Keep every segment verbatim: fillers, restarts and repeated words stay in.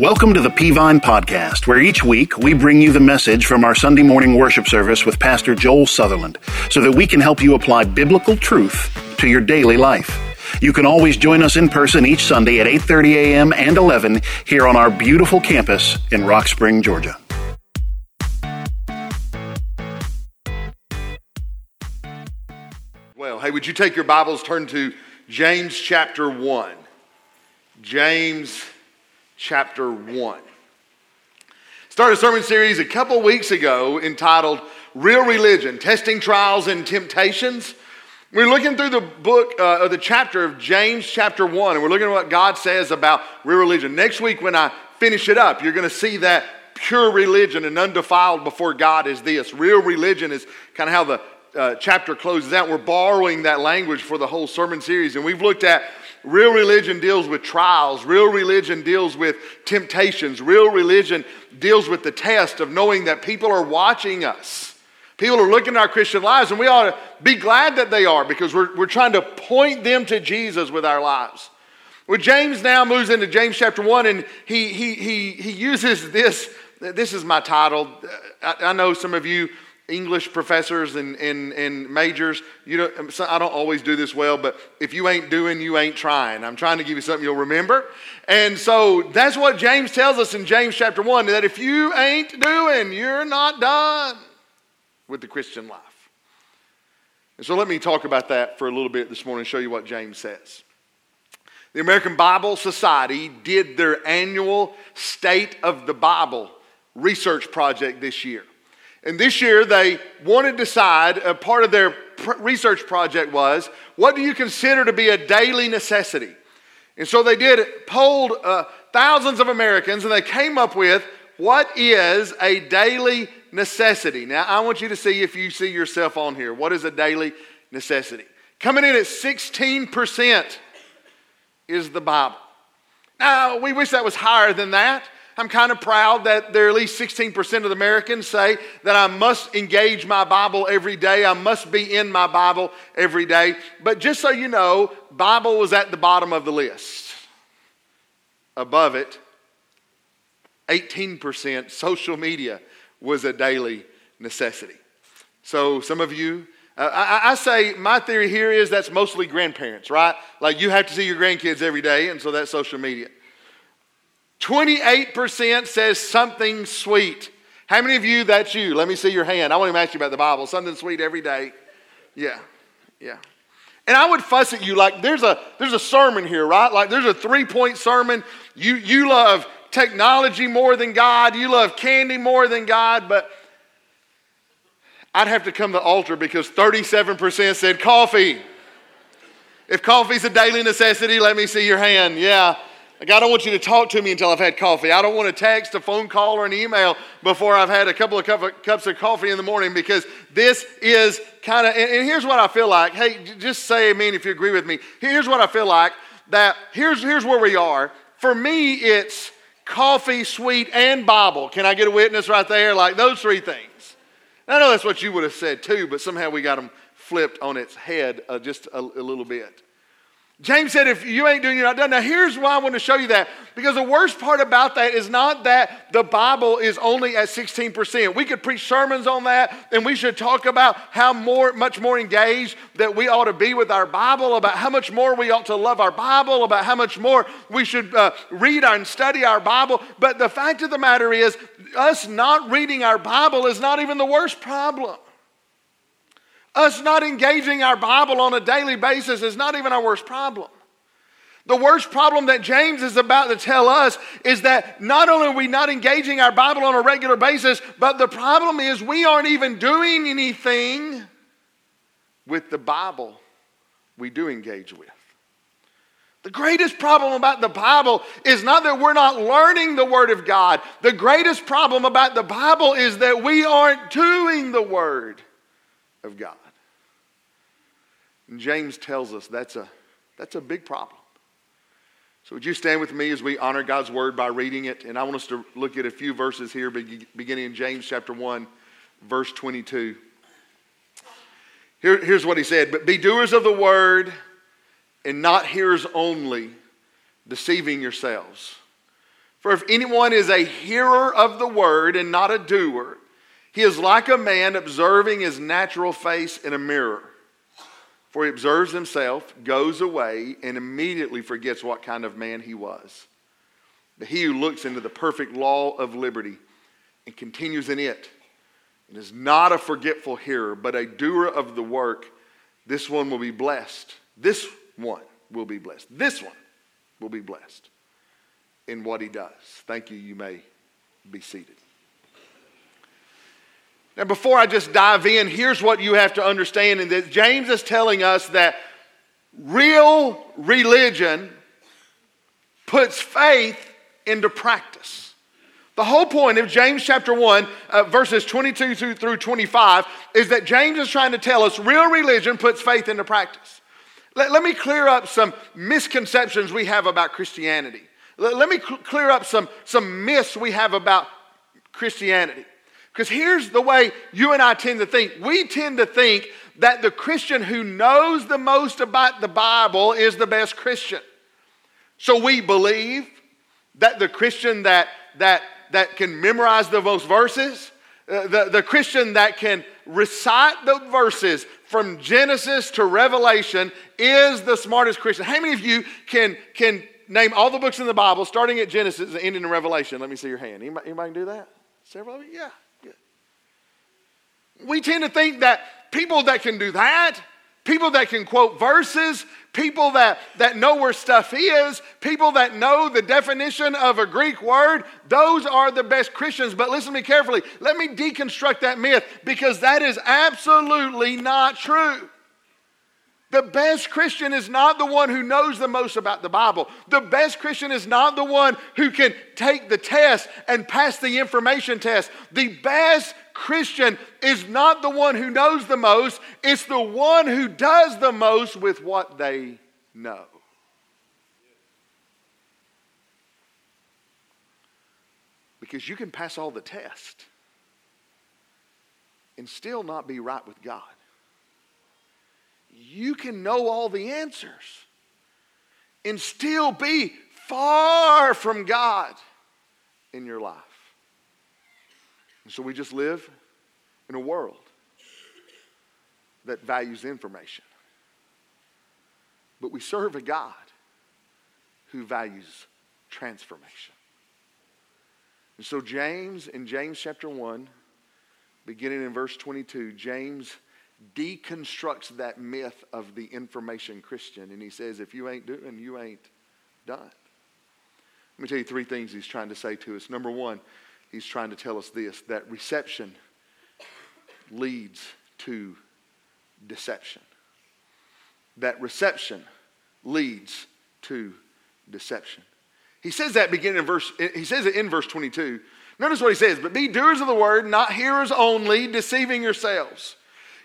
Welcome to the P. Vine Podcast, where each week we bring you the message from our Sunday morning worship service with Pastor Joel Sutherland, so that we can help you apply biblical truth to your daily life. You can always join us in person each Sunday at eight thirty a.m. and eleven here on our beautiful campus in Rock Spring, Georgia. Well, hey, would you take your Bibles, turn to James chapter one. James Chapter one. Started a sermon series a couple weeks ago entitled Real Religion, Testing, Trials, and Temptations. We're looking through the book, uh, or the chapter of James chapter one, and we're looking at what God says about real religion. Next week when I finish it up, you're going to see that pure religion and undefiled before God is this. Real religion is kind of how the uh, chapter closes out. We're borrowing that language for the whole sermon series, and we've looked at real religion deals with trials. Real religion deals with temptations. Real religion deals with the test of knowing that people are watching us. People are looking at our Christian lives, and we ought to be glad that they are, because we're, we're trying to point them to Jesus with our lives. Well, James now moves into James chapter one, and he he he he uses this. This is my title. I, I know some of you English professors and, and, and majors, you don't, I don't always do this well, but if you ain't doing, you ain't trying. I'm trying to give you something you'll remember. And so that's what James tells us in James chapter one, that if you ain't doing, you're not done with the Christian life. And so let me talk about that for a little bit this morning and show you what James says. The American Bible Society did their annual State of the Bible research project this year. And this year, they wanted to decide, a part of their pr- research project was, what do you consider to be a daily necessity? And so they did, polled uh, thousands of Americans, and they came up with, what is a daily necessity? Now, I want you to see if you see yourself on here. What is a daily necessity? Coming in at sixteen percent is the Bible. Now, we wish that was higher than that. I'm kind of proud that there are at least sixteen percent of the Americans say that I must engage my Bible every day. I must be in my Bible every day. But just so you know, Bible was at the bottom of the list. Above it, eighteen percent social media was a daily necessity. So some of you, uh, I, I say my theory here is that's mostly grandparents, right? Like you have to see your grandkids every day, and so that's social media. twenty-eight percent says something sweet. How many of you, that's you? Let me see your hand. I want to ask you about the Bible. Something sweet every day. Yeah, yeah. And I would fuss at you like there's a there's a sermon here, right? Like there's a three-point sermon. You, you love technology more than God. You love candy more than God. But I'd have to come to the altar because thirty-seven percent said coffee. If coffee's a daily necessity, let me see your hand. Yeah. Like, I don't want you to talk to me until I've had coffee. I don't want a text, a phone call, or an email before I've had a couple of cups of coffee in the morning, because this is kind of, and here's what I feel like. Hey, just say amen if you agree with me. Here's what I feel like, that here's, here's where we are. For me, it's coffee, sweet, and Bible. Can I get a witness right there? Like those three things. I know that's what you would have said too, but somehow we got them flipped on its head uh, just a, a little bit. James said, if you ain't doing, you're not done. Now, here's why I want to show you that. Because the worst part about that is not that the Bible is only at sixteen percent. We could preach sermons on that, and we should talk about how more, much more engaged that we ought to be with our Bible, about how much more we ought to love our Bible, about how much more we should uh, read and study our Bible. But the fact of the matter is, us not reading our Bible is not even the worst problem. Us not engaging our Bible on a daily basis is not even our worst problem. The worst problem that James is about to tell us is that not only are we not engaging our Bible on a regular basis, but the problem is we aren't even doing anything with the Bible we do engage with. The greatest problem about the Bible is not that we're not learning the Word of God. The greatest problem about the Bible is that we aren't doing the Word of God. And James tells us that's a that's a big problem. So would you stand with me as we honor God's word by reading it? And I want us to look at a few verses here, beginning in James chapter one, verse twenty-two. Here, here's what he said, "But be doers of the word and not hearers only, deceiving yourselves. For if anyone is a hearer of the word and not a doer, he is like a man observing his natural face in a mirror. For he observes himself, goes away, and immediately forgets what kind of man he was. But he who looks into the perfect law of liberty and continues in it, and is not a forgetful hearer, but a doer of the work, this one will be blessed. This one will be blessed. This one will be blessed in what he does. Thank you. You may be seated. Now, before I just dive in, here's what you have to understand, and that James is telling us that real religion puts faith into practice. The whole point of James chapter one, uh, verses twenty-two through twenty-five, is that James is trying to tell us real religion puts faith into practice. Let, let me clear up some misconceptions we have about Christianity. Let, let me cl- clear up some, some myths we have about Christianity. Because here's the way you and I tend to think. We tend to think that the Christian who knows the most about the Bible is the best Christian. So we believe that the Christian that that that can memorize the most verses, uh, the, the Christian that can recite the verses from Genesis to Revelation is the smartest Christian. How many of you can can name all the books in the Bible, starting at Genesis and ending in Revelation? Let me see your hand. Anybody, anybody can do that? Several of you? Yeah. yeah. We tend to think that people that can do that, people that can quote verses, people that, that know where stuff is, people that know the definition of a Greek word, those are the best Christians. But listen to me carefully. Let me deconstruct that myth, because that is absolutely not true. The best Christian is not the one who knows the most about the Bible. The best Christian is not the one who can take the test and pass the information test. The best Christian is not the one who knows the most. It's the one who does the most with what they know. Because you can pass all the tests and still not be right with God. You can know all the answers and still be far from God in your life. And so we just live in a world that values information. But we serve a God who values transformation. And so James, in James chapter one, beginning in verse twenty-two, James deconstructs that myth of the information Christian. And he says, if you ain't doing, you ain't done. Let me tell you three things he's trying to say to us. Number one, he's trying to tell us this, that reception leads to deception. That reception leads to deception. He says that beginning in verse, he says it in verse twenty-two. Notice what he says, but be doers of the word, not hearers only, deceiving yourselves.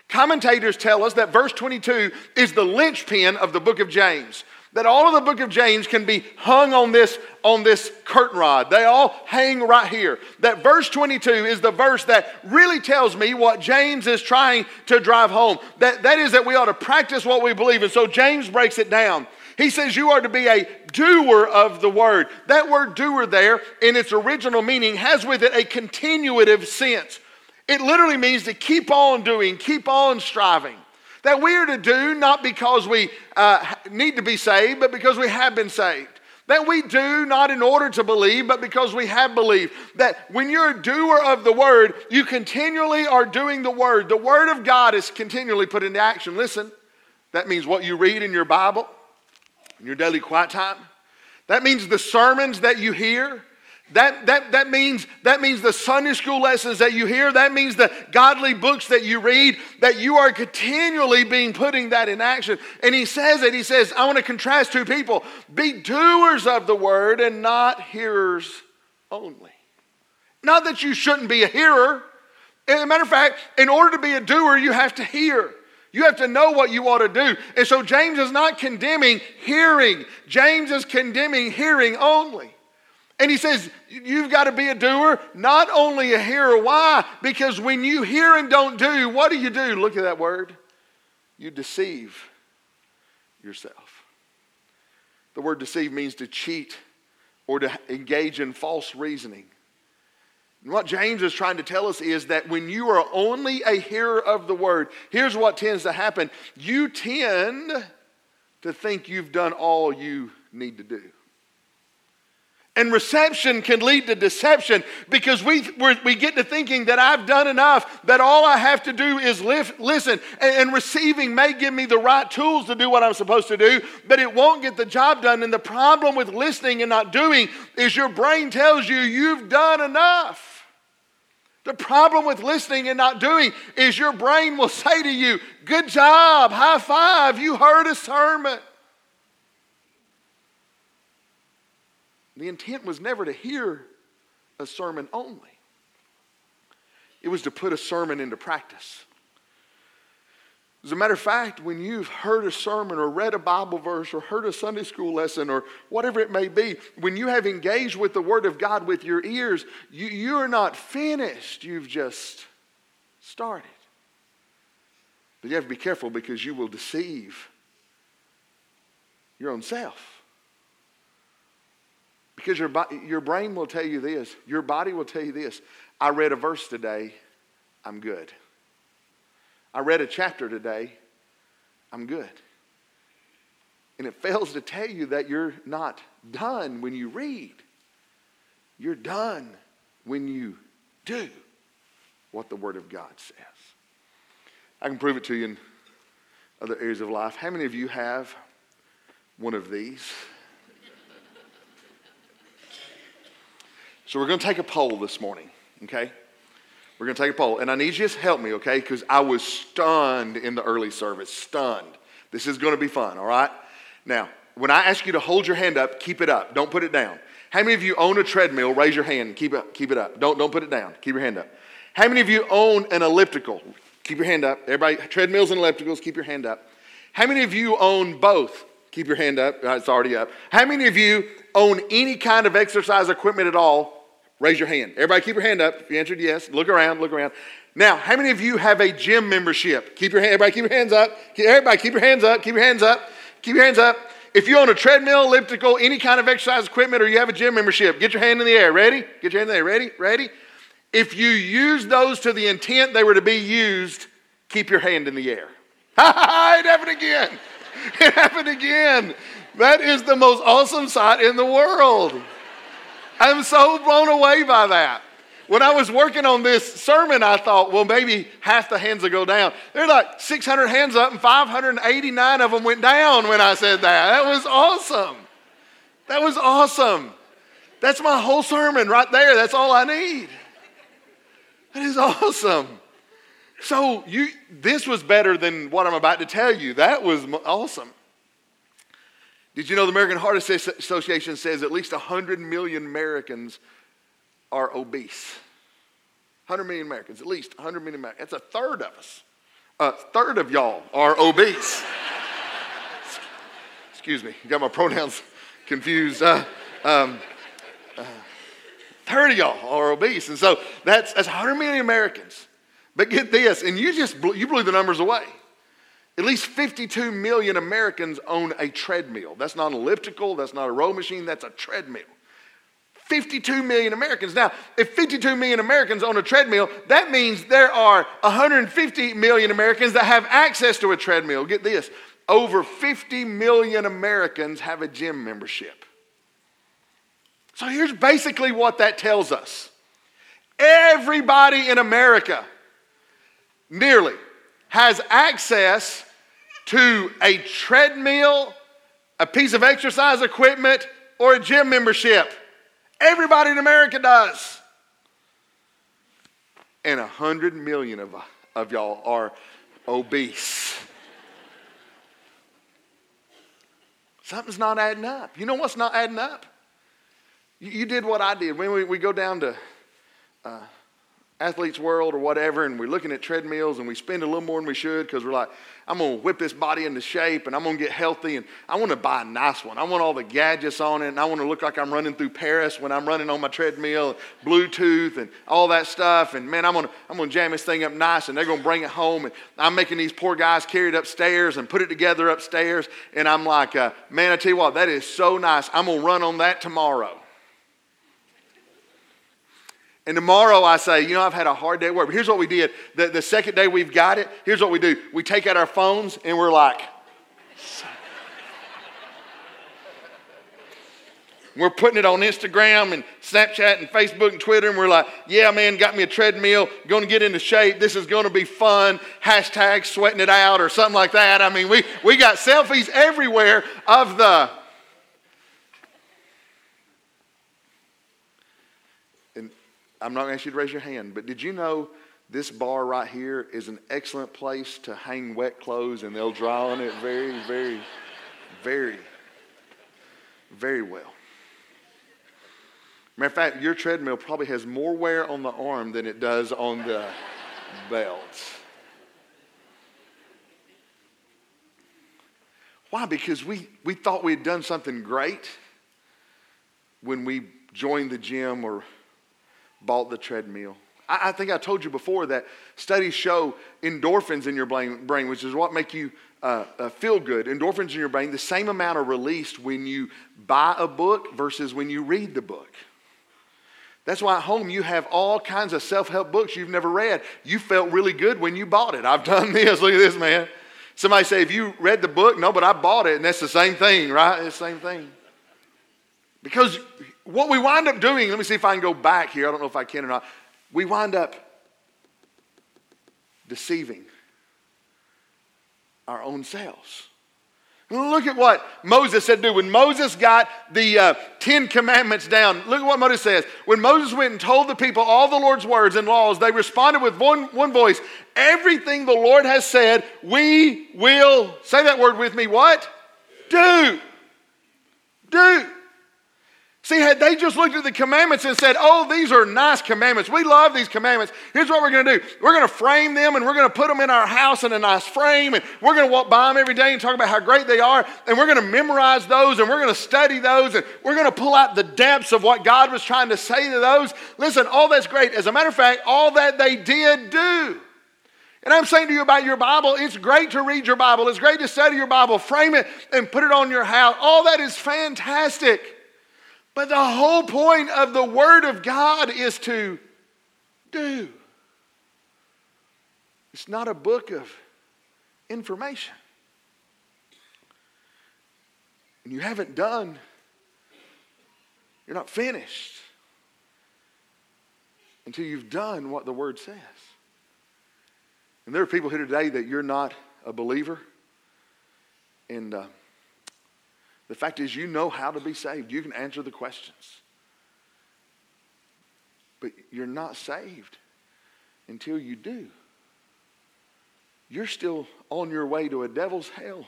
Commentators tell us that verse twenty-two is the linchpin of the book of James. That all of the book of James can be hung on this, on this curtain rod. They all hang right here. That verse twenty-two is the verse that really tells me what James is trying to drive home. That, that is that we ought to practice what we believe. And so James breaks it down. He says you are to be a doer of the word. That word doer there in its original meaning has with it a continuative sense. It literally means to keep on doing, keep on striving. That we are to do not because we uh, need to be saved, but because we have been saved. That we do not in order to believe, but because we have believed. That when you're a doer of the word, you continually are doing the word. The word of God is continually put into action. Listen, that means what you read in your Bible, in your daily quiet time. That means the sermons that you hear. That, that, that, means, that means the Sunday school lessons that you hear. That means the godly books that you read, that you are continually being putting that in action. And he says it. He says, I want to contrast two people. Be doers of the word and not hearers only. Not that you shouldn't be a hearer. As a matter of fact, in order to be a doer, you have to hear. You have to know what you ought to do. And so James is not condemning hearing. James is condemning hearing only. And he says, you've got to be a doer, not only a hearer. Why? Because when you hear and don't do, what do you do? Look at that word. You deceive yourself. The word deceive means to cheat or to engage in false reasoning. And what James is trying to tell us is that when you are only a hearer of the word, here's what tends to happen. You tend to think you've done all you need to do. And reception can lead to deception because we we're, we get to thinking that I've done enough, that all I have to do is live, listen. And, and receiving may give me the right tools to do what I'm supposed to do, but it won't get the job done. And the problem with listening and not doing is your brain tells you you've done enough. The problem with listening and not doing is your brain will say to you, good job, high five, you heard a sermon. The intent was never to hear a sermon only. It was to put a sermon into practice. As a matter of fact, when you've heard a sermon or read a Bible verse or heard a Sunday school lesson or whatever it may be, when you have engaged with the Word of God with your ears, you, you're not finished. You've just started. But you have to be careful because you will deceive your own self. Because your, your brain will tell you this. Your body will tell you this. I read a verse today. I'm good. I read a chapter today. I'm good. And it fails to tell you that you're not done when you read. You're done when you do what the Word of God says. I can prove it to you in other areas of life. How many of you have one of these? So we're going to take a poll this morning, okay? We're going to take a poll. And I need you to help me, okay? Because I was stunned in the early service, stunned. This is going to be fun, all right? Now, when I ask you to hold your hand up, keep it up. Don't put it down. How many of you own a treadmill? Raise your hand and keep it, keep it up. Don't, don't put it down. Keep your hand up. How many of you own an elliptical? Keep your hand up. Everybody, treadmills and ellipticals, keep your hand up. How many of you own both? Keep your hand up. All right, it's already up. How many of you own any kind of exercise equipment at all? Raise your hand. Everybody keep your hand up. If you answered yes, look around, look around. Now, how many of you have a gym membership? Keep your hand, everybody keep your hands up. Everybody keep your hands up, keep your hands up, keep your hands up. If you own a treadmill, elliptical, any kind of exercise equipment, or you have a gym membership, get your hand in the air. Ready? Get your hand in the air. Ready? Ready? If you use those to the intent they were to be used, keep your hand in the air. Ha ha ha, it happened again. It happened again. That is the most awesome sight in the world. I'm so blown away by that. When I was working on this sermon, I thought, well, maybe half the hands will go down. There are like six hundred hands up and five hundred eighty-nine of them went down when I said that. That was awesome. That was awesome. That's my whole sermon right there. That's all I need. That is awesome. So you, this was better than what I'm about to tell you. That was awesome. Did you know the American Heart Association says at least one hundred million Americans are obese? one hundred million Americans, at least one hundred million Americans. That's a third of us. A third of y'all are obese. Excuse me, got my pronouns confused. Uh, um, uh, a third of y'all are obese. And so that's, that's one hundred million Americans. But get this, and you just blew, you blew the numbers away. At least fifty-two million Americans own a treadmill. That's not an elliptical. That's not a row machine. That's a treadmill. fifty-two million Americans. Now, if fifty-two million Americans own a treadmill, that means there are one hundred fifty million Americans that have access to a treadmill. Get this. Over fifty million Americans have a gym membership. So here's basically what that tells us. Everybody in America, nearly, has access to a treadmill, a piece of exercise equipment, or a gym membership. Everybody in America does. And a hundred million of, of y'all are obese. Something's not adding up. You know what's not adding up? You, you did what I did. When we, we go down to uh, Athlete's World or whatever, and we're looking at treadmills and we spend a little more than we should because we're like, I'm going to whip this body into shape and I'm going to get healthy and I want to buy a nice one. I want all the gadgets on it and I want to look like I'm running through Paris when I'm running on my treadmill, Bluetooth and all that stuff. And man, I'm going to I'm gonna jam this thing up nice and they're going to bring it home and I'm making these poor guys carry it upstairs and put it together upstairs. And I'm like, uh, man, I tell you what, that is so nice. I'm going to run on that tomorrow. And tomorrow I say, you know, I've had a hard day at work. But here's what we did. The, the second day we've got it, here's what we do. We take out our phones and we're like, we're putting it on Instagram and Snapchat and Facebook and Twitter. And we're like, yeah, man, got me a treadmill. Going to get into shape. This is going to be fun. Hashtag sweating it out or something like that. I mean, we, we got selfies everywhere of the... And I'm not going to ask you to raise your hand, but did you know this bar right here is an excellent place to hang wet clothes and they'll dry on it very, very, very, very well. Matter of fact, your treadmill probably has more wear on the arm than it does on the belt. Why? Because we, we thought we had done something great when we joined the gym or bought the treadmill. I, I think I told you before that studies show endorphins in your brain, which is what make you Uh, uh, feel good. Endorphins in your brain, the same amount are released when you buy a book versus when you read the book. That's why at home you have all kinds of self-help books you've never read. You felt really good when you bought it. I've done this. Look at this, man. Somebody say, have you read the book? No, but I bought it. And that's the same thing, right? It's the same thing. Because what we wind up doing, let me see if I can go back here. I don't know if I can or not. We wind up deceiving our own selves. Look at what Moses said to do. When Moses got the uh, Ten Commandments down, look at what Moses says. When Moses went and told the people all the Lord's words and laws, they responded with one, one voice, everything the Lord has said, we will, say that word with me, what? Do. Do. See, had they just looked at the commandments and said, oh, these are nice commandments. We love these commandments. Here's what we're going to do. We're going to frame them and we're going to put them in our house in a nice frame. And we're going to walk by them every day and talk about how great they are. And we're going to memorize those and we're going to study those. And we're going to pull out the depths of what God was trying to say to those. Listen, all that's great. As a matter of fact, all that they did do. And I'm saying to you about your Bible, it's great to read your Bible. It's great to study your Bible. Frame it and put it on your house. All that is fantastic. But the whole point of the Word of God is to do. It's not a book of information. And you haven't done, you're not finished until you've done what the Word says. And there are people here today that you're not a believer. And uh, The fact is, you know how to be saved. You can answer the questions. But you're not saved until you do. You're still on your way to a devil's hell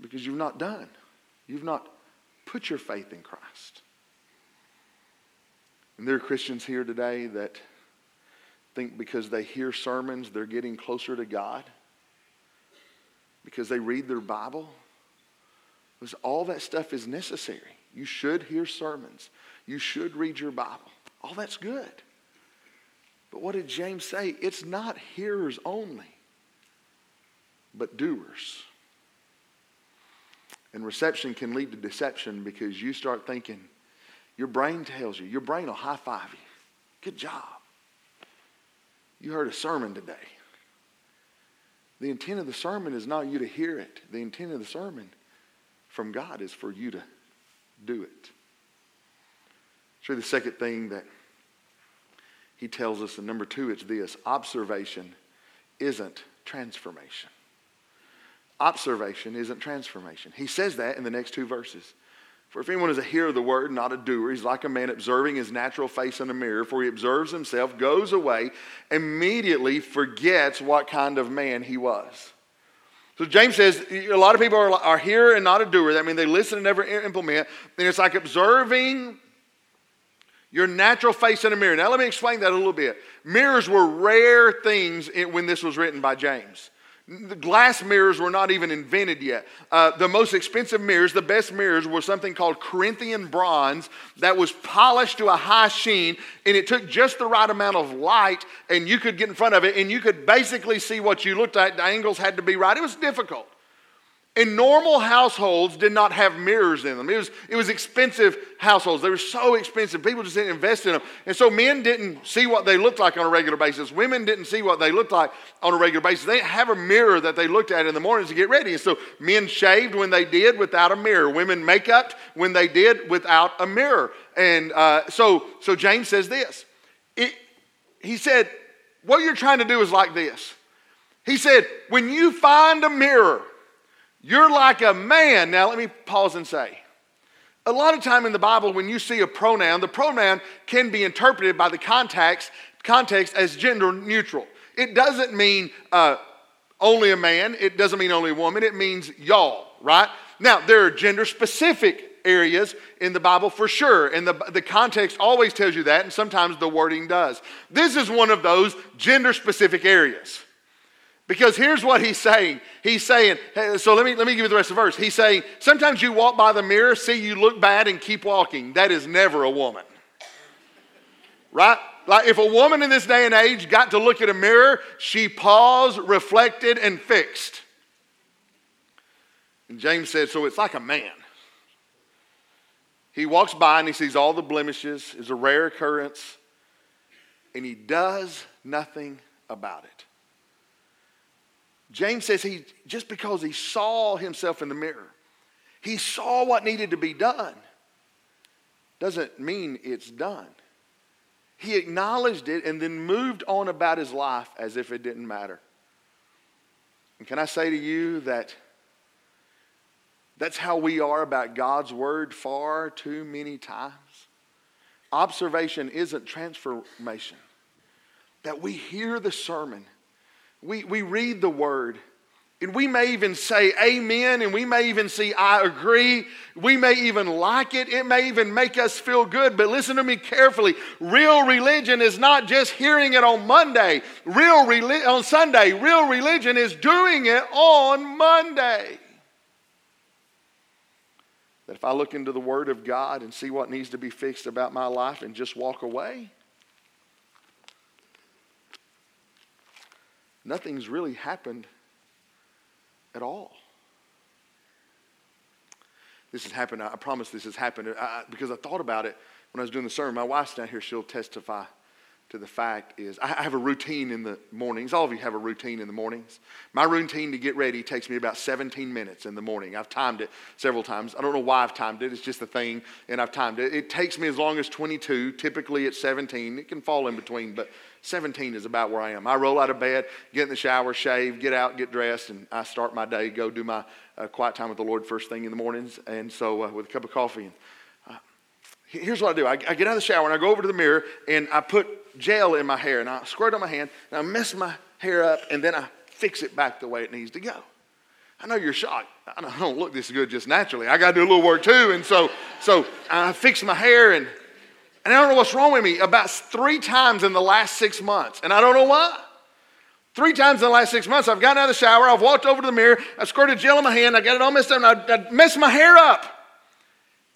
because you've not done. You've not put your faith in Christ. And there are Christians here today that think because they hear sermons, they're getting closer to God. Because they read their Bible. Because all that stuff is necessary. You should hear sermons. You should read your Bible. All that's good. But what did James say? It's not hearers only, but doers. And reception can lead to deception because you start thinking, your brain tells you, your brain will high-five you. Good job. You heard a sermon today. The intent of the sermon is not you to hear it. The intent of the sermon from God is for you to do it. So the second thing that he tells us, and number two, it's this. Observation isn't transformation. Observation isn't transformation. He says that in the next two verses. For if anyone is a hearer of the word, not a doer, he's like a man observing his natural face in a mirror. For he observes himself, goes away, immediately forgets what kind of man he was. So James says a lot of people are, are hearer and not a doer. That means they listen and never implement. And it's like observing your natural face in a mirror. Now let me explain that a little bit. Mirrors were rare things when this was written by James. The glass mirrors were not even invented yet. Uh, the most expensive mirrors, the best mirrors, were something called Corinthian bronze that was polished to a high sheen, and it took just the right amount of light, and you could get in front of it, and you could basically see what you looked at. The angles had to be right. It was difficult. And normal households did not have mirrors in them. It was, it was expensive households. They were so expensive. People just didn't invest in them. And so men didn't see what they looked like on a regular basis. Women didn't see what they looked like on a regular basis. They didn't have a mirror that they looked at in the mornings to get ready. And so men shaved when they did without a mirror. Women make-upped when they did without a mirror. And uh, so, so James says this. It, he said, what you're trying to do is like this. He said, when you find a mirror, you're like a man. Now, let me pause and say, a lot of time in the Bible, when you see a pronoun, the pronoun can be interpreted by the context, context as gender neutral. It doesn't mean uh, only a man. It doesn't mean only a woman. It means y'all, right? Now, there are gender-specific areas in the Bible for sure. And the, the context always tells you that, and sometimes the wording does. This is one of those gender-specific areas. Because here's what he's saying. He's saying, hey, so let me let me give you the rest of the verse. He's saying, sometimes you walk by the mirror, see you look bad, and keep walking. That is never a woman. Right? Like if a woman in this day and age got to look at a mirror, she paused, reflected, and fixed. And James said, so it's like a man. He walks by and he sees all the blemishes. It's a rare occurrence. And he does nothing about it. James says he, just because he saw himself in the mirror, he saw what needed to be done, doesn't mean it's done. He acknowledged it and then moved on about his life as if it didn't matter. And can I say to you that that's how we are about God's word far too many times? Observation isn't transformation. That we hear the sermon, We we read the word, and we may even say amen, and we may even say I agree. We may even like it. It may even make us feel good. But listen to me carefully. Real religion is not just hearing it on Monday. Real reli- on Sunday. Real religion is doing it on Monday. That if I look into the word of God and see what needs to be fixed about my life and just walk away, nothing's really happened at all. This has happened. I promise this has happened I, because I thought about it when I was doing the sermon. My wife's down here. She'll testify to the fact is I have a routine in the mornings. All of you have a routine in the mornings. My routine to get ready takes me about seventeen minutes in the morning. I've timed it several times. I don't know why I've timed it. It's just a thing, and I've timed it. It takes me as long as twenty-two. Typically, it's seventeen. It can fall in between, but seventeen is about where I am. I roll out of bed, get in the shower, shave, get out, get dressed, and I start my day, go do my uh, quiet time with the Lord first thing in the mornings, and so uh, with a cup of coffee. And uh, here's what I do. I, I get out of the shower, and I go over to the mirror, and I put gel in my hair, and I squirt on my hand, and I mess my hair up, and then I fix it back the way it needs to go. I know you're shocked. I don't look this good just naturally. I got to do a little work too, and so so I fix my hair, and and I don't know what's wrong with me. About three times in the last six months, and I don't know why. Three times in the last six months, I've gotten out of the shower, I've walked over to the mirror, I squirted gel in my hand, I got it all messed up, and I, I messed my hair up.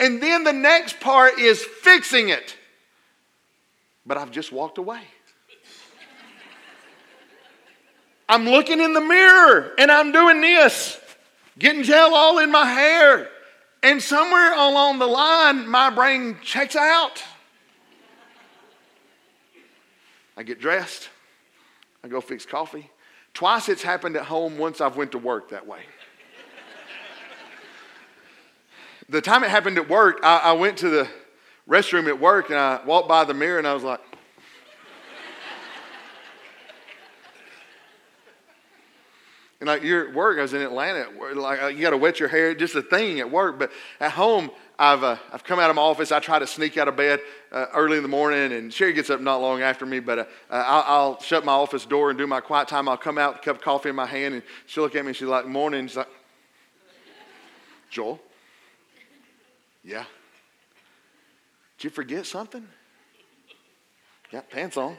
And then the next part is fixing it. But I've just walked away. I'm looking in the mirror and I'm doing this, getting gel all in my hair. And somewhere along the line, my brain checks out. I get dressed. I go fix coffee. Twice it's happened at home. Once I've went to work that way. The time it happened at work, I, I went to the restroom at work, and I walked by the mirror, and I was like, and like you're at work. I was in Atlanta. Like you got to wet your hair, just a thing at work. But at home, I've uh, I've come out of my office. I try to sneak out of bed uh, early in the morning, and Sherry gets up not long after me. But uh, I'll, I'll shut my office door and do my quiet time. I'll come out, cup of coffee in my hand, and she'll look at me, and she's like, "Morning." She's like, "Joel, yeah. Did you forget something? Got pants on.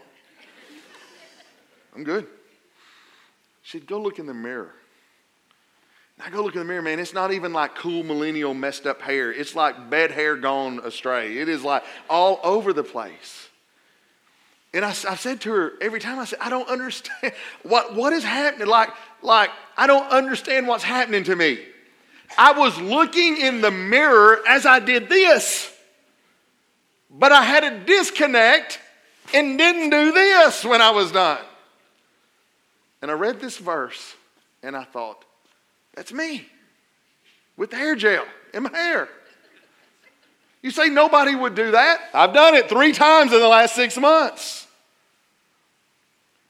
I'm good." She'd go look in the mirror. And I go look in the mirror, man. It's not even like cool millennial messed up hair. It's like bed hair gone astray. It is like all over the place. And I, I said to her every time, I said, I don't understand. What, what is happening? Like, like I don't understand what's happening to me. I was looking in the mirror as I did this, but I had a disconnect and didn't do this when I was done. And I read this verse and I thought, that's me with the hair gel in my hair. You say nobody would do that? I've done it three times in the last six months.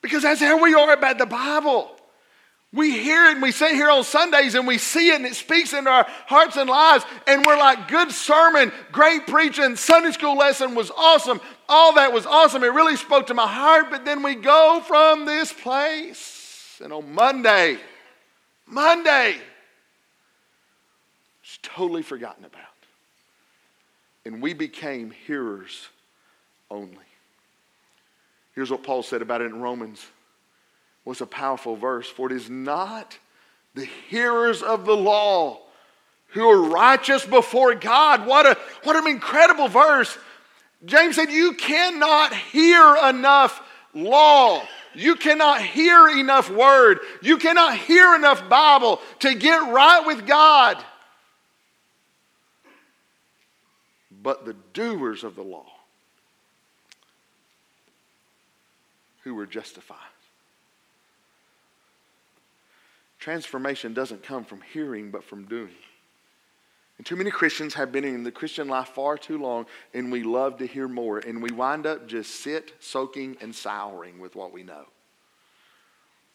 Because that's how we are about the Bible. We hear it and we sit here on Sundays and we see it and it speaks into our hearts and lives. And we're like, good sermon, great preaching, Sunday school lesson was awesome. All that was awesome. It really spoke to my heart. But then we go from this place. And on Monday, Monday, it's totally forgotten about. And we became hearers only. Here's what Paul said about it in Romans. Was a powerful verse. For it is not the hearers of the law who are righteous before God. What a what an incredible verse. James said you cannot hear enough law. You cannot hear enough word. You cannot hear enough Bible to get right with God. But the doers of the law who were justified. Transformation doesn't come from hearing, but from doing. And too many Christians have been in the Christian life far too long, and we love to hear more. And we wind up just sit, soaking, and souring with what we know.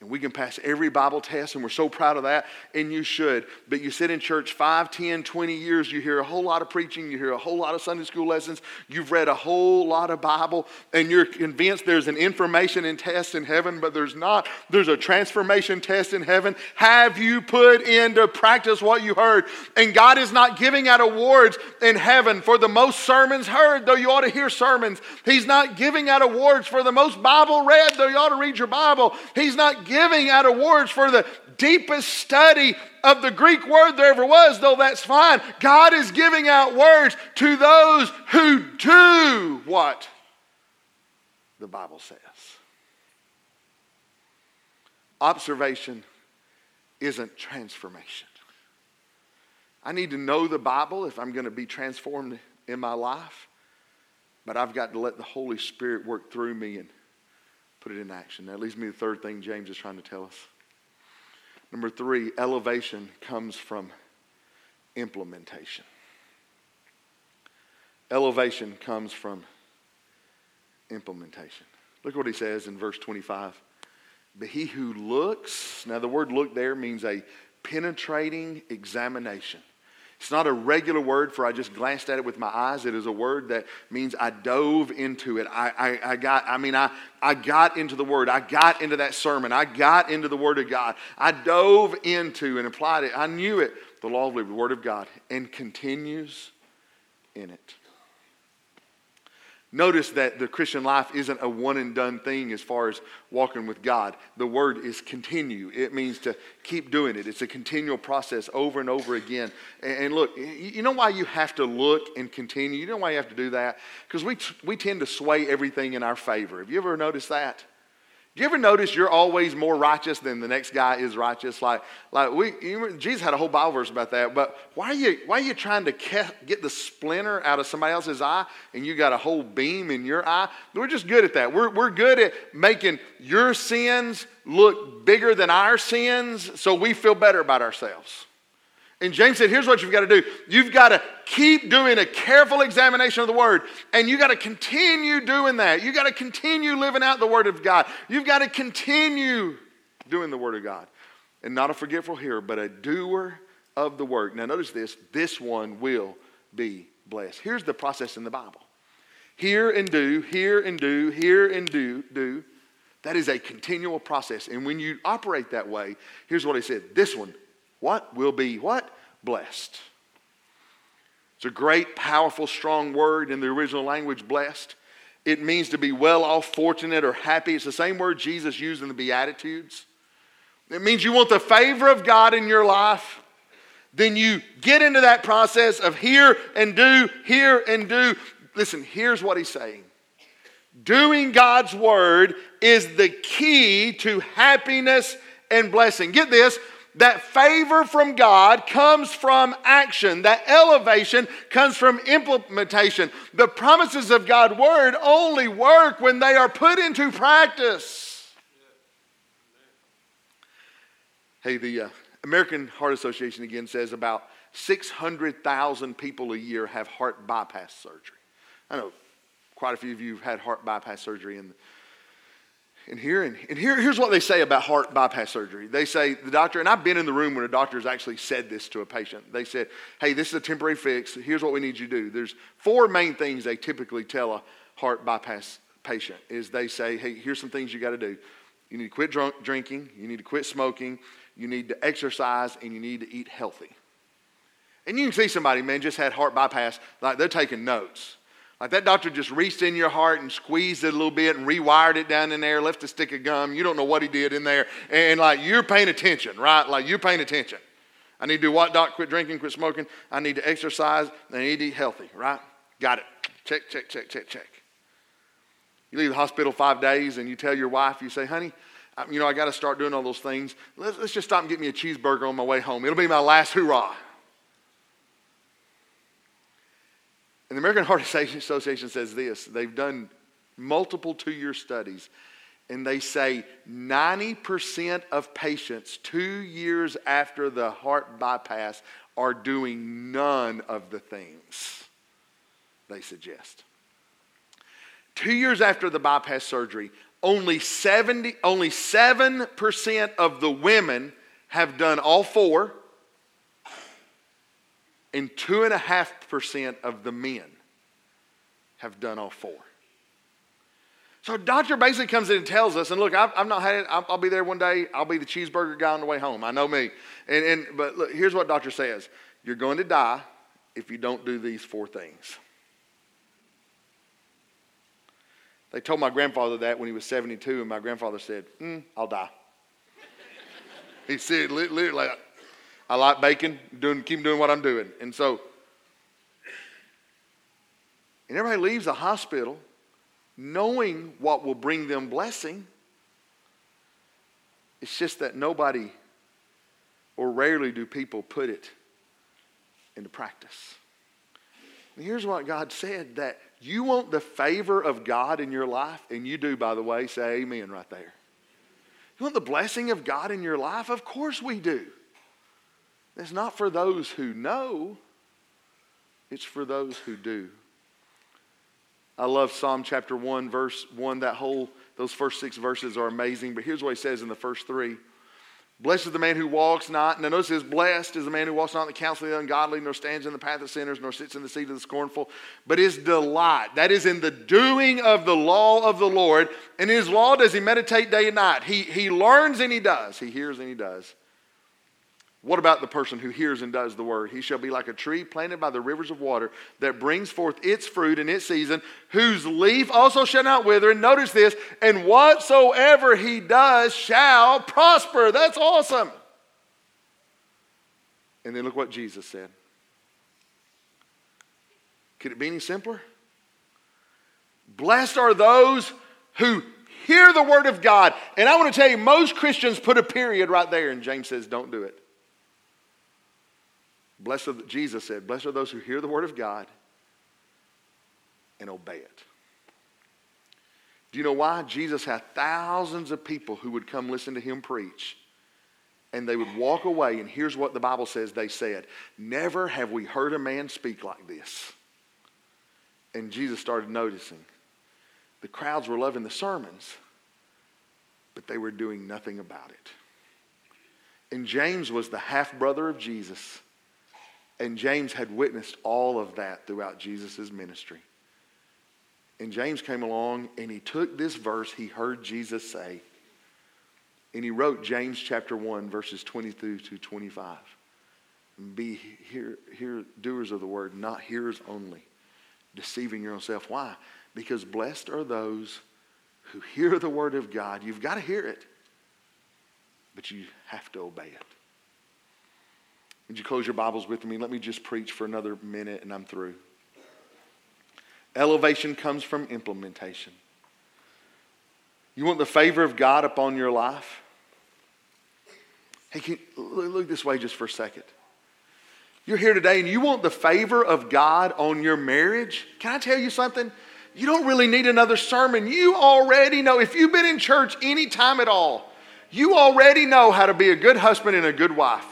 And we can pass every Bible test, and we're so proud of that, and you should. But you sit in church five, ten, twenty years, you hear a whole lot of preaching, you hear a whole lot of Sunday school lessons, you've read a whole lot of Bible, and you're convinced there's an information and test in heaven, but there's not. There's a transformation test in heaven. Have you put into practice what you heard? And God is not giving out awards in heaven for the most sermons heard, though you ought to hear sermons. He's not giving out awards for the most Bible read, though you ought to read your Bible. He's not giving out awards for the deepest study of the Greek word there ever was, though that's fine. God is giving out words to those who do what the Bible says. Observation isn't transformation. I need to know the Bible if I'm going to be transformed in my life, but I've got to let the Holy Spirit work through me and put it in action. That leads me to the third thing James is trying to tell us. Number three, elevation comes from implementation. Elevation comes from implementation. Look what he says in verse twenty-five. But he who looks, now the word look there means a penetrating examination. It's not a regular word for I just glanced at it with my eyes. It is a word that means I dove into it. I, I, I got, I mean, I, I got into the word. I got into that sermon. I got into the word of God. I dove into and applied it. I knew it. The law of liberty, the word of God, and continues in it. Notice that the Christian life isn't a one and done thing as far as walking with God. The word is continue. It means to keep doing it. It's a continual process over and over again. And look, you know why you have to look and continue? You know why you have to do that? Because we t- we tend to sway everything in our favor. Have you ever noticed that? Do you ever notice you're always more righteous than the next guy is righteous? Like, like we, you, Jesus had a whole Bible verse about that. But why are you, why are you trying to ke- get the splinter out of somebody else's eye, and you got a whole beam in your eye? We're just good at that. We're we're good at making your sins look bigger than our sins, so we feel better about ourselves. And James said, here's what you've got to do. You've got to keep doing a careful examination of the word. And you've got to continue doing that. You've got to continue living out the word of God. You've got to continue doing the word of God. And not a forgetful hearer, but a doer of the word. Now notice this. This one will be blessed. Here's the process in the Bible. Hear and do, hear and do, hear and do, do. That is a continual process. And when you operate that way, here's what he said. This one. What will be what? Blessed. It's a great, powerful, strong word in the original language, blessed. It means to be well off, fortunate, or happy. It's the same word Jesus used in the Beatitudes. It means you want the favor of God in your life. Then you get into that process of hear and do, hear and do. Listen, here's what he's saying. Doing God's word is the key to happiness and blessing. Get this. that favor from God comes from action. That elevation comes from implementation. The promises of God's word only work when they are put into practice. Hey, the uh, American Heart Association again says about six hundred thousand people a year have heart bypass surgery. I know quite a few of you have had heart bypass surgery in the And here, and here, here's what they say about heart bypass surgery. They say, the doctor, and I've been in the room when a doctor has actually said this to a patient. They said, hey, this is a temporary fix. Here's what we need you to do. There's four main things they typically tell a heart bypass patient is they say, hey, here's some things you got to do. You need to quit drunk, drinking. You need to quit smoking. You need to exercise, and you need to eat healthy. And you can see somebody, man, just had heart bypass, like they're taking notes. Like that doctor just reached in your heart and squeezed it a little bit and rewired it down in there, left a stick of gum. You don't know what he did in there. And like you're paying attention, right? Like you're paying attention. I need to do what, doc? Quit drinking, quit smoking. I need to exercise. I need to eat healthy, right? Got it. Check, check, check, check, check. You leave the hospital five days and you tell your wife, you say, honey, you know, I got to start doing all those things. Let's, let's just stop and get me a cheeseburger on my way home. It'll be my last hurrah. And the American Heart Association says this. They've done multiple two-year studies, and they say ninety percent of patients two years after the heart bypass are doing none of the things they suggest. Two years after the bypass surgery, only seventy, only seven percent of the women have done all four, and two and a half percent of the men have done all four. So a doctor basically comes in and tells us, and look, I've, I've not had it. I'll, I'll be there one day. I'll be the cheeseburger guy on the way home. I know me. And, and but look, here's what doctor says. You're going to die if you don't do these four things. They told my grandfather that when he was seventy-two, and my grandfather said, mm, I'll die. He said literally like, I like bacon, doing, keep doing what I'm doing. And so, and everybody leaves the hospital knowing what will bring them blessing. It's just that nobody, or rarely do people put it into practice. And here's what God said, that you want the favor of God in your life, and you do, by the way, say amen right there. You want the blessing of God in your life? Of course we do. It's not for those who know. It's for those who do. I love Psalm chapter one, verse one. That whole, those first six verses are amazing. But here's what he says in the first three. Blessed is the man who walks not. Now notice this, blessed is the man who walks not in the counsel of the ungodly, nor stands in the path of sinners, nor sits in the seat of the scornful. But his delight, that is in the doing of the law of the Lord. And in his law does he meditate day and night. He, he learns and he does. He hears and he does. What about the person who hears and does the word? He shall be like a tree planted by the rivers of water that brings forth its fruit in its season, whose leaf also shall not wither. And notice this, and whatsoever he does shall prosper. That's awesome. And then look what Jesus said. Could it be any simpler? Blessed are those who hear the word of God. And I want to tell you, most Christians put a period right there, and James says, don't do it. Blessed, Jesus said, blessed are those who hear the word of God and obey it. Do you know why? Jesus had thousands of people who would come listen to him preach, and they would walk away, and here's what the Bible says they said, never have we heard a man speak like this. And Jesus started noticing the crowds were loving the sermons, but they were doing nothing about it. And James was the half-brother of Jesus. And James had witnessed all of that throughout Jesus' ministry. And James came along and he took this verse he heard Jesus say. And he wrote James chapter one, verses twenty-two to twenty-five. Be hear, hear, doers of the word, not hearers only, deceiving your own self. Why? Because blessed are those who hear the word of God. You've got to hear it, but you have to obey it. Would you close your Bibles with me? Let me just preach for another minute and I'm through. Elevation comes from implementation. You want the favor of God upon your life? Hey, can you look this way just for a second? You're here today and you want the favor of God on your marriage. Can I tell you something? You don't really need another sermon. You already know. If you've been in church any time at all, you already know how to be a good husband and a good wife.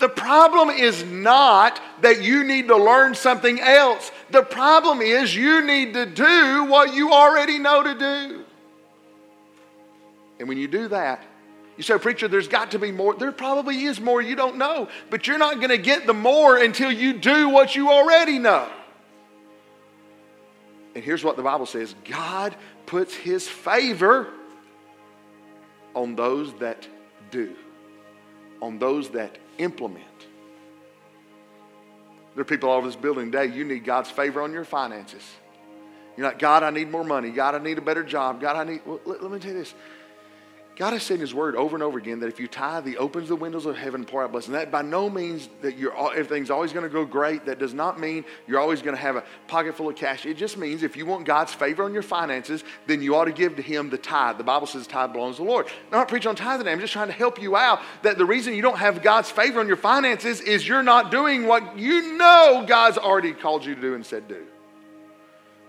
The problem is not that you need to learn something else. The problem is you need to do what you already know to do. And when you do that, you say, preacher, there's got to be more. There probably is more you don't know, but you're not going to get the more until you do what you already know. And here's what the Bible says. God puts his favor on those that do, on those that implement. There are people all over this building today, you need God's favor on your finances. You're like, God, I need more money. God, I need a better job. God, I need, well, let, let me tell you this. God has said in his word over and over again that if you tithe, he opens the windows of heaven and pour out blessings. That by no means that you're, everything's always going to go great. That does not mean you're always going to have a pocket full of cash. It just means if you want God's favor on your finances, then you ought to give to him the tithe. The Bible says tithe belongs to the Lord. I'm not preaching on tithe today. I'm just trying to help you out that the reason you don't have God's favor on your finances is you're not doing what you know God's already called you to do and said do.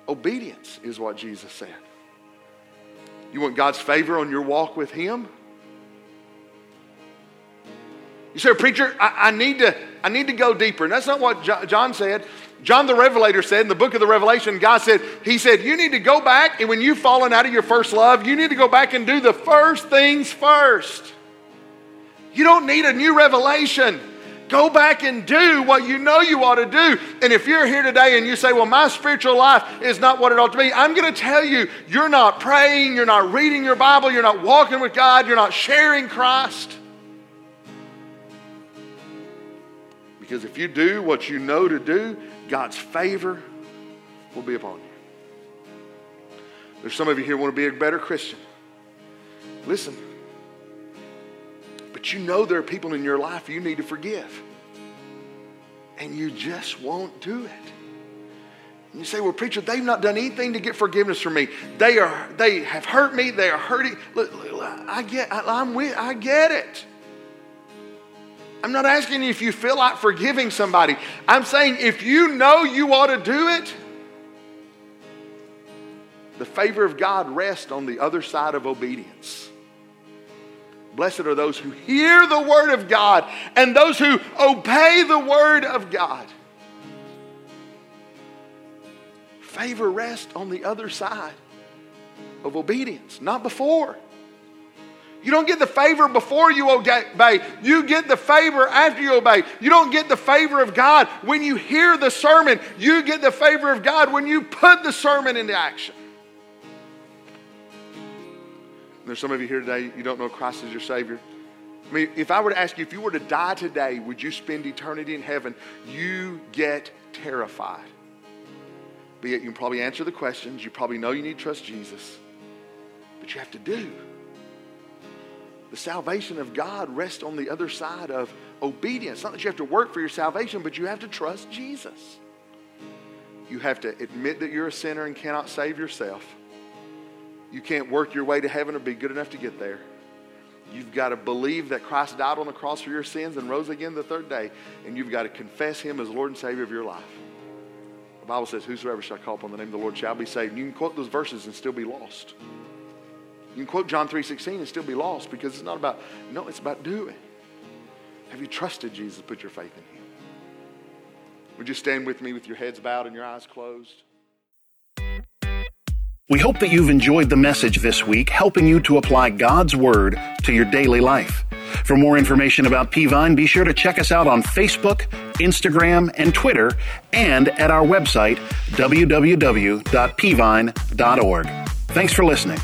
Obedience is what Jesus said. You want God's favor on your walk with him? You say, preacher, I, I, need to, I need to go deeper. And that's not what John said. John the Revelator said in the book of the Revelation, God said, he said, you need to go back, and when you've fallen out of your first love, you need to go back and do the first things first. You don't need a new revelation. Go back and do what you know you ought to do. And if you're here today and you say, well, my spiritual life is not what it ought to be, I'm going to tell you, you're not praying, you're not reading your Bible, you're not walking with God, you're not sharing Christ. Because if you do what you know to do, God's favor will be upon you. There's some of you here who want to be a better Christian. Listen. But you know there are people in your life you need to forgive. And you just won't do it. And you say, well, preacher, they've not done anything to get forgiveness from me. They are, they have hurt me. They are hurting. Look, look, I get, I, I'm with, I get it. I'm not asking you if you feel like forgiving somebody. I'm saying if you know you ought to do it, the favor of God rests on the other side of obedience. Blessed are those who hear the word of God and those who obey the word of God. Favor rests on the other side of obedience, not before. You don't get the favor before you obey. You get the favor after you obey. You don't get the favor of God when you hear the sermon. You get the favor of God when you put the sermon into action. There's some of you here today, you don't know Christ as your Savior. I mean, if I were to ask you, if you were to die today, would you spend eternity in heaven? You get terrified. But yet you can probably answer the questions. You probably know you need to trust Jesus. But you have to do. The salvation of God rests on the other side of obedience. Not that you have to work for your salvation, but you have to trust Jesus. You have to admit that you're a sinner and cannot save yourself. You can't work your way to heaven or be good enough to get there. You've got to believe that Christ died on the cross for your sins and rose again the third day. And you've got to confess him as Lord and Savior of your life. The Bible says, whosoever shall call upon the name of the Lord shall be saved. And you can quote those verses and still be lost. You can quote John three sixteen and still be lost because it's not about, no, it's about doing. Have you trusted Jesus? Put your faith in him. Would you stand with me with your heads bowed and your eyes closed? We hope that you've enjoyed the message this week, helping you to apply God's Word to your daily life. For more information about P. Vine, be sure to check us out on Facebook, Instagram, and Twitter, and at our website, w w w dot p vine dot org. Thanks for listening.